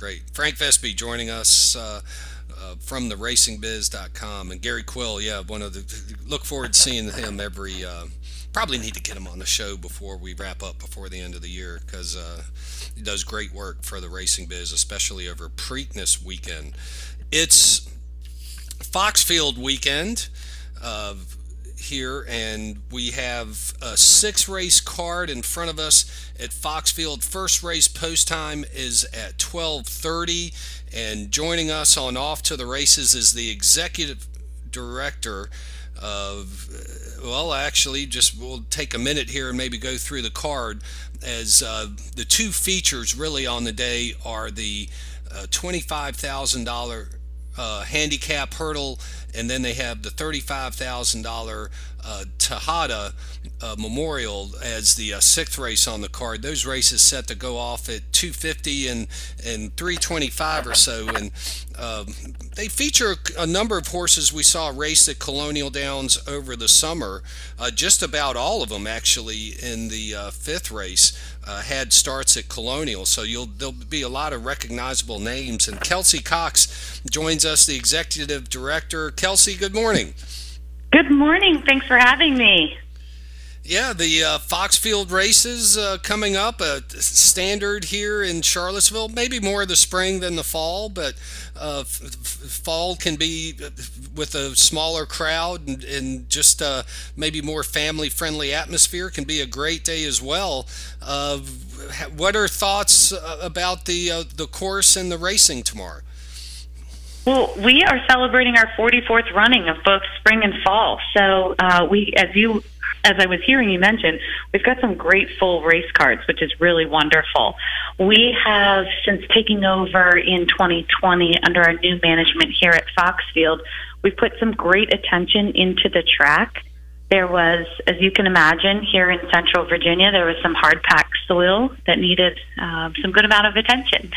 Great. Frank Vespe joining us uh, Uh, from the racing biz dot com, and Gary Quill, yeah, one of the, look forward to seeing him every, uh, probably need to get him on the show before we wrap up before the end of the year, because uh, he does great work for the Racing Biz, especially over Preakness weekend. It's Foxfield weekend uh, here, and we have a six race card in front of us at Foxfield. First race post time is at twelve thirty. And joining us on Off to the Races is the executive director of, well, actually, just we'll take a minute here and maybe go through the card, as uh, the two features really on the day are the uh, twenty-five thousand dollars uh, handicap hurdle, and then they have the thirty-five thousand dollars uh, Tejada uh, Memorial as the uh, sixth race on the card. Those races set to go off at two fifty and and three twenty-five or so, and uh, they feature a number of horses we saw race at Colonial Downs over the summer. Uh, just about all of them, actually, in the uh, fifth race uh, had starts at Colonial, so you'll there'll be a lot of recognizable names. And Kelsey Cox joins us, the executive director. Kelsey, good morning. Good morning. Thanks for having me. yeah, the uh, Foxfield races uh, coming up, a standard here in Charlottesville, maybe more of the spring than the fall, but uh, f fall can be with a smaller crowd and, and just uh, maybe more family-friendly atmosphere can be a great day as well. Uh, what are thoughts about the, uh, the course and the racing tomorrow? Well, we are celebrating our forty-fourth running of both spring and fall. So uh, we, as you, as I was hearing you mention, we've got some great full race cards, which is really wonderful. We have, since taking over in twenty twenty under our new management here at Foxfield, we've put some great attention into the track. There was, as you can imagine, here in Central Virginia, there was some hard-packed soil that needed uh, some good amount of attention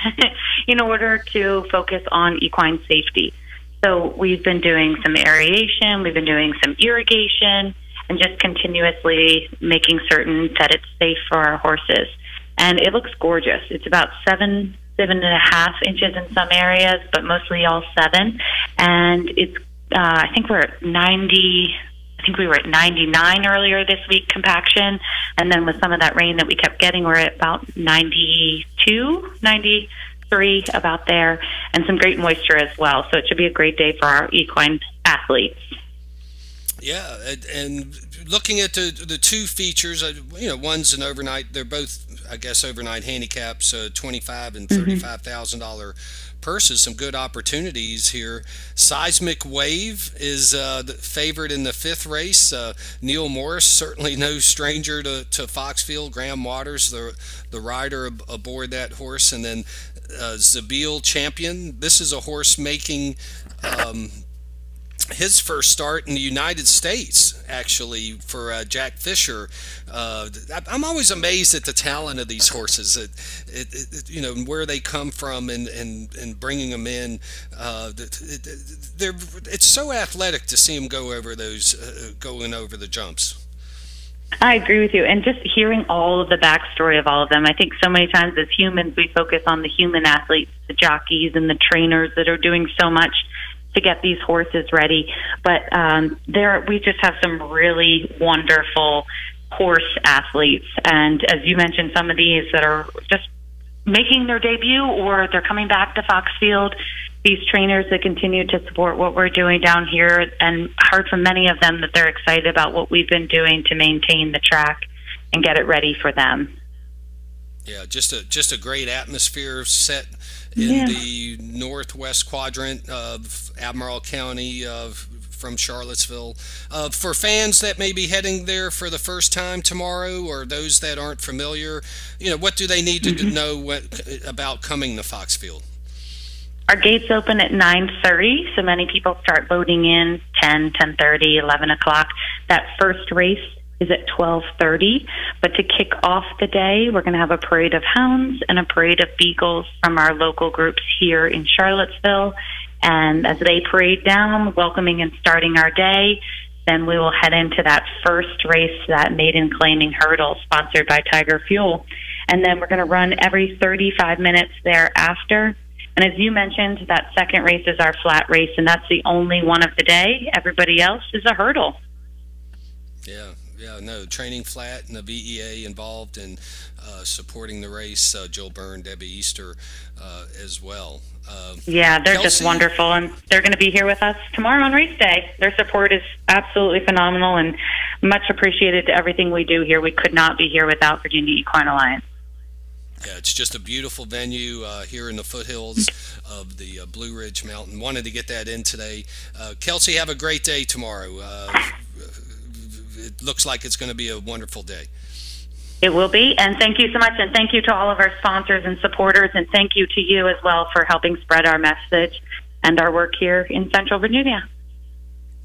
in order to focus on equine safety. So we've been doing some aeration, we've been doing some irrigation, and just continuously making certain that it's safe for our horses. And it looks gorgeous. It's about seven, seven and a half inches in some areas, but mostly all seven. And it's, uh, I think we're at ninety... I think we were at ninety-nine earlier this week, compaction, and then with some of that rain that we kept getting, we're at about ninety-two, ninety-three, about there, and some great moisture as well. So it should be a great day for our equine athletes. Yeah, and looking at the, the two features, you know, one's an overnight, they're both, I guess, overnight handicaps, uh, twenty-five thousand dollars and thirty-five thousand dollars purses, some good opportunities here. Seismic Wave is uh, the favorite in the fifth race. Uh, Neil Morris, certainly no stranger to, to Foxfield. Graham Waters, the, the rider ab aboard that horse. And then uh, Zabil Champion. This is a horse making... Um, his first start in the United States, actually, for uh, Jack Fisher. Uh, I'm always amazed at the talent of these horses, it, it, it, you know, and where they come from and, and, and bringing them in. Uh, they're, it's so athletic to see them go over those, uh, going over the jumps. I agree with you. And just hearing all of the backstory of all of them, I think so many times as humans, we focus on the human athletes, the jockeys and the trainers that are doing so much to get these horses ready, but um, there we just have some really wonderful horse athletes, and as you mentioned, some of these that are just making their debut or they're coming back to Foxfield. These trainers that continue to support what we're doing down here, and heard from many of them that they're excited about what we've been doing to maintain the track and get it ready for them. Yeah, just a just a great atmosphere set in yeah. the northwest quadrant of Admiral County of from Charlottesville. Uh, for fans that may be heading there for the first time tomorrow, or those that aren't familiar, you know, what do they need to mm-hmm. know what, about coming to Foxfield? Our gates open at nine thirty, so many people start loading in ten, ten thirty, eleven o'clock. That first race is at twelve thirty, but to kick off the day, we're going to have a parade of hounds and a parade of beagles from our local groups here in Charlottesville, and as they parade down, welcoming and starting our day, then we will head into that first race, that maiden claiming hurdle sponsored by Tiger Fuel, and then we're going to run every thirty-five minutes thereafter. And as you mentioned, that second race is our flat race, and that's the only one of the day. Everybody else is a hurdle. Yeah. Yeah, no, training flat and the V E A involved in uh, supporting the race, uh, Jill Byrne, Debbie Easter uh, as well. Uh, yeah, they're Kelsey. just wonderful, and they're going to be here with us tomorrow on race day. Their support is absolutely phenomenal and much appreciated to everything we do here. We could not be here without Virginia Equine Alliance. Yeah, it's just a beautiful venue uh, here in the foothills of the uh, Blue Ridge Mountain. Wanted to get that in today. Uh, Kelsey, have a great day tomorrow. Uh, It looks like it's going to be a wonderful day. It will be, and thank you so much, and thank you to all of our sponsors and supporters, and thank you to you as well for helping spread our message and our work here in Central Virginia.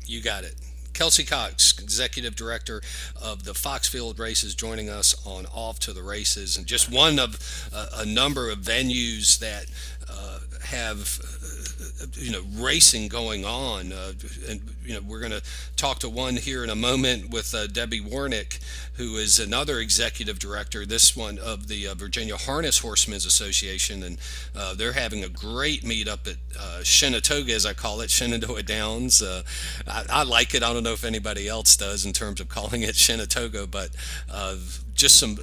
You got it. Kelsey Cox, Executive Director of the Foxfield Races, joining us on Off to the Races, and just one of uh, a number of venues that uh, have uh, you know racing going on, uh, and you know we're going to talk to one here in a moment with uh, Debbie Warnick who is another executive director, this one of the uh, Virginia Harness Horsemen's Association. And uh, they're having a great meetup at uh, Shenatoga, as I call it, Shenandoah Downs. Uh, I, I like it. I don't know if anybody else does in terms of calling it Shenatoga, but uh, just some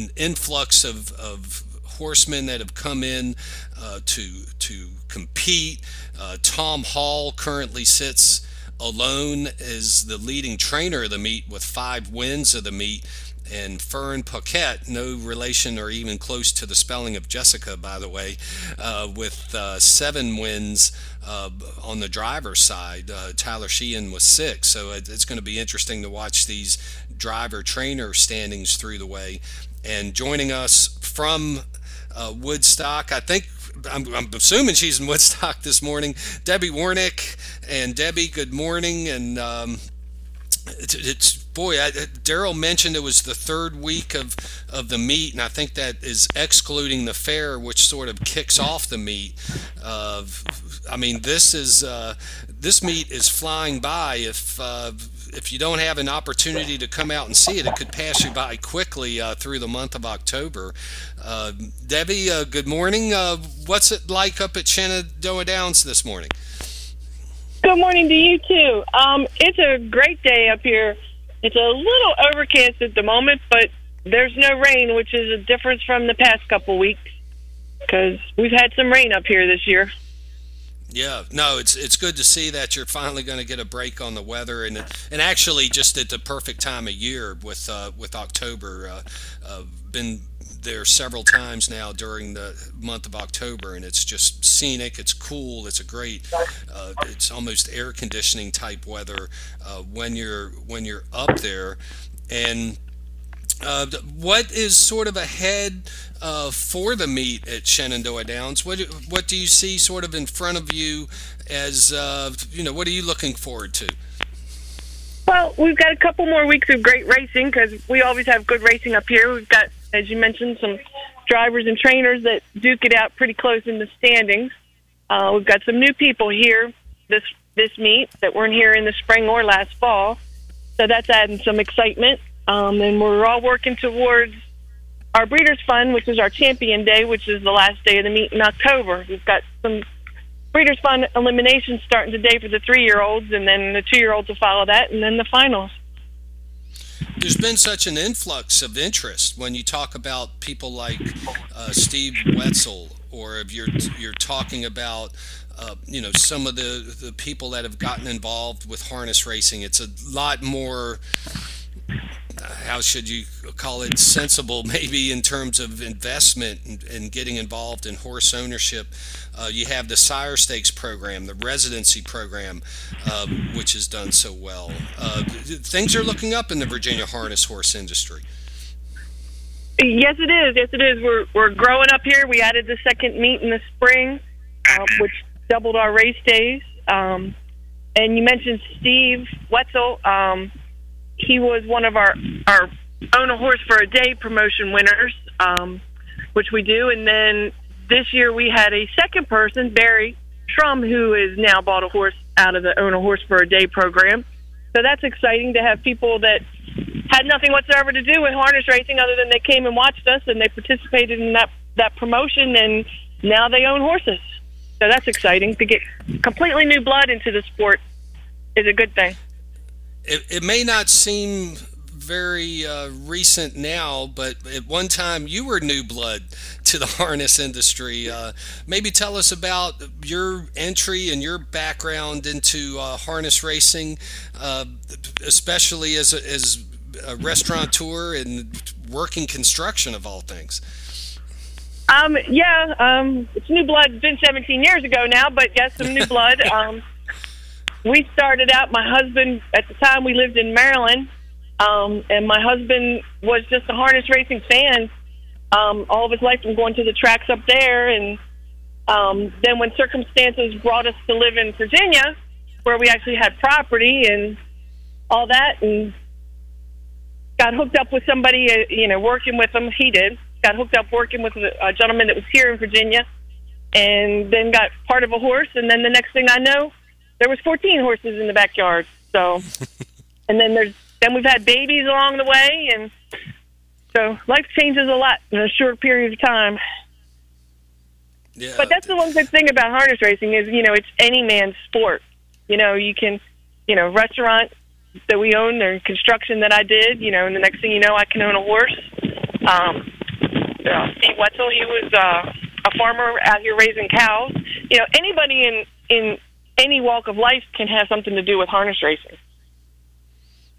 an influx of, of horsemen that have come in uh, to to compete. Uh, Tom Hall currently sits alone as the leading trainer of the meet with five wins of the meet. And Fern Paquette, no relation or even close to the spelling of Jessica, by the way, uh, with uh, seven wins uh, on the driver's side. Uh, Tyler Sheehan was six. So it, it's going to be interesting to watch these driver-trainer standings through the way. And joining us from uh, Woodstock, I think, I'm, I'm assuming she's in Woodstock this morning, Debbie Warnick. And Debbie, good morning. And um, it's, it's boy, Darryl mentioned it was the third week of, of the meet, and I think that is excluding the fair, which sort of kicks off the meet. Uh, I mean, this is uh, this meet is flying by. If uh, if you don't have an opportunity to come out and see it, it could pass you by quickly uh, through the month of October. Uh, Debbie, uh, good morning. Uh, what's it like up at Shenandoah Downs this morning? Good morning to you too. Um, it's a great day up here. It's a little overcast at the moment, but there's no rain, which is a difference from the past couple weeks because we've had some rain up here this year. Yeah, no, it's it's good to see that you're finally going to get a break on the weather, and and actually just at the perfect time of year with uh, with October. Uh, uh, been there several times now during the month of October, and it's just scenic. It's cool. It's a great. Uh, it's almost air conditioning type weather uh, when you're when you're up there. And uh, what is sort of ahead uh, for the meet at Shenandoah Downs? What what do you see sort of in front of you as uh, you know? What are you looking forward to? Well, we've got a couple more weeks of great racing because we always have good racing up here. We've got, as you mentioned, some drivers and trainers that duke it out pretty close in the standings. Uh, we've got some new people here this this meet that weren't here in the spring or last fall. So that's adding some excitement. Um, and we're all working towards our Breeders' Fund, which is our champion day, which is the last day of the meet in October. We've got some Breeders' Fund eliminations starting today for the three-year-olds, and then the two-year-olds will follow that, and then the finals. There's been such an influx of interest when you talk about people like uh, Steve Wetzel, or if you're you're talking about uh, you know some of the the people that have gotten involved with harness racing. It's a lot more, how should you call it, sensible maybe in terms of investment and, and getting involved in horse ownership. Uh, you have the Sire Stakes program, the residency program, uh, which has done so well. Uh, things are looking up in the Virginia harness horse industry. Yes, it is. Yes, it is. We're, we're growing up here. We added the second meet in the spring, uh, which doubled our race days. Um, and you mentioned Steve Wetzel. Um, He was one of our, our Own a Horse for a Day promotion winners, um, which we do. And then this year we had a second person, Barry Shrum, who has now bought a horse out of the Own a Horse for a Day program. So that's exciting to have people that had nothing whatsoever to do with harness racing other than they came and watched us and they participated in that, that promotion, and now they own horses. So that's exciting. To get completely new blood into the sport is a good thing. It, it may not seem very uh, recent now, but at one time you were new blood to the harness industry. Uh, maybe tell us about your entry and your background into uh, harness racing, uh, especially as a, as a restaurateur and working construction of all things. Um, yeah, um, it's new blood. It's been seventeen years ago now, but yes, some new blood. Um, We started out, my husband, at the time we lived in Maryland, um, and my husband was just a harness racing fan um, all of his life from going to the tracks up there. And um, then when circumstances brought us to live in Virginia, where we actually had property and all that, and got hooked up with somebody, uh, you know, working with him, he did, got hooked up working with a gentleman that was here in Virginia, and then got part of a horse, and then the next thing I know, there was fourteen horses in the backyard. So, and then there's then we've had babies along the way, and so life changes a lot in a short period of time. Yeah. But that's the one good thing about harness racing is, you know, it's any man's sport. You know, you can, you know, restaurant that we own or construction that I did, you know, and the next thing you know, I can own a horse. Um, uh, Steve Wetzel, he was uh, a farmer out here raising cows. You know, anybody in, in any walk of life can have something to do with harness racing.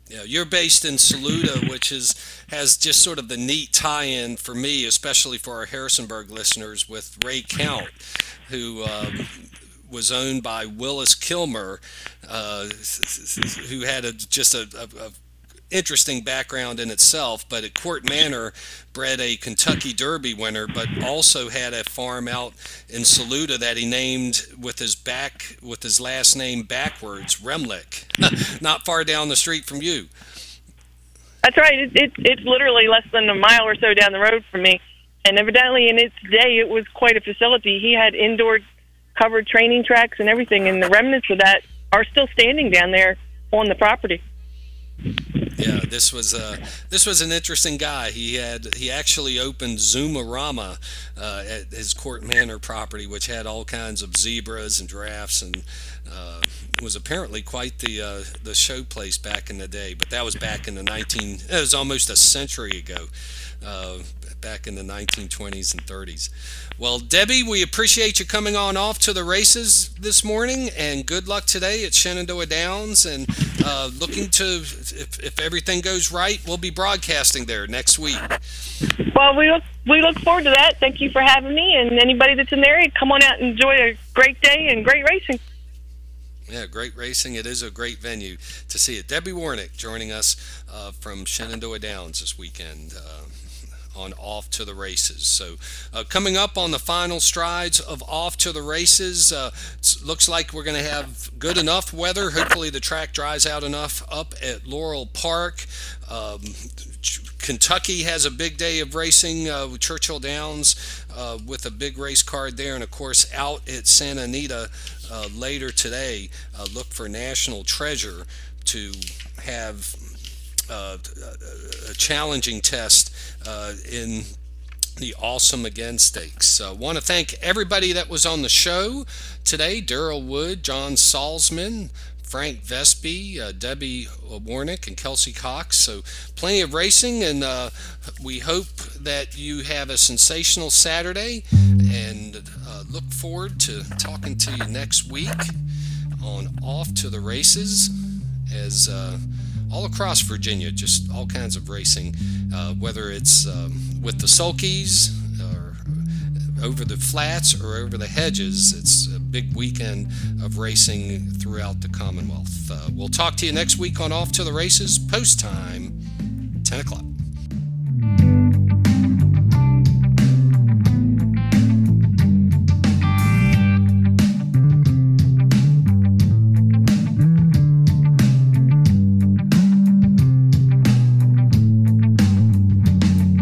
Yeah, you're based in Saluda, which is has just sort of the neat tie-in for me, especially for our Harrisonburg listeners, with Ray Count, who um, was owned by Willis Kilmer, uh, who had a, just a, a, a interesting background in itself, but at Court Manor bred a Kentucky Derby winner, but also had a farm out in Saluda that he named with his back with his last name backwards, Remlick, not far down the street from you. That's right. It, it, it's literally less than a mile or so down the road from me, and evidently in its day it was quite a facility. He had indoor covered training tracks and everything, and the remnants of that are still standing down there on the property. Yeah, this was uh, this was an interesting guy. He had he actually opened Zoomarama uh, at his Court Manor property, which had all kinds of zebras and giraffes, and uh, was apparently quite the uh, the showplace back in the day. But that was back in the nineteen. It was almost a century ago, uh, back in the nineteen twenties and thirties. Well, Debbie, we appreciate you coming on off to the races this morning, and good luck today at Shenandoah Downs. And uh, looking to if, if everything goes right, we'll be broadcasting there next week. Well, we look we look forward to that. Thank you for having me, and anybody that's in the area, come on out and enjoy a great day and great racing. Yeah, great racing. It is a great venue to see it. Debbie Warnick joining us uh, from Shenandoah Downs this weekend uh, on Off to the Races. So uh, coming up on the final strides of Off to the Races, uh, looks like we're going to have good enough weather. Hopefully the track dries out enough up at Laurel Park. Um, Kentucky has a big day of racing uh, with Churchill Downs uh, with a big race card there. And, of course, out at Santa Anita uh, later today, uh, look for National Treasure to have uh, a challenging test uh, in the Awesome Again Stakes. So I want to thank everybody that was on the show today. Darryl Wood, John Salzman, Frank Vespe, uh, Debbie Warnick, and Kelsey Cox. So plenty of racing, and uh, we hope that you have a sensational Saturday, and uh, look forward to talking to you next week on Off to the Races, as uh, all across Virginia, just all kinds of racing, uh, whether it's um, with the sulkies or over the flats or over the hedges. It's a big weekend of racing throughout the Commonwealth. Uh, we'll talk to you next week on Off to the Races, post time, ten o'clock.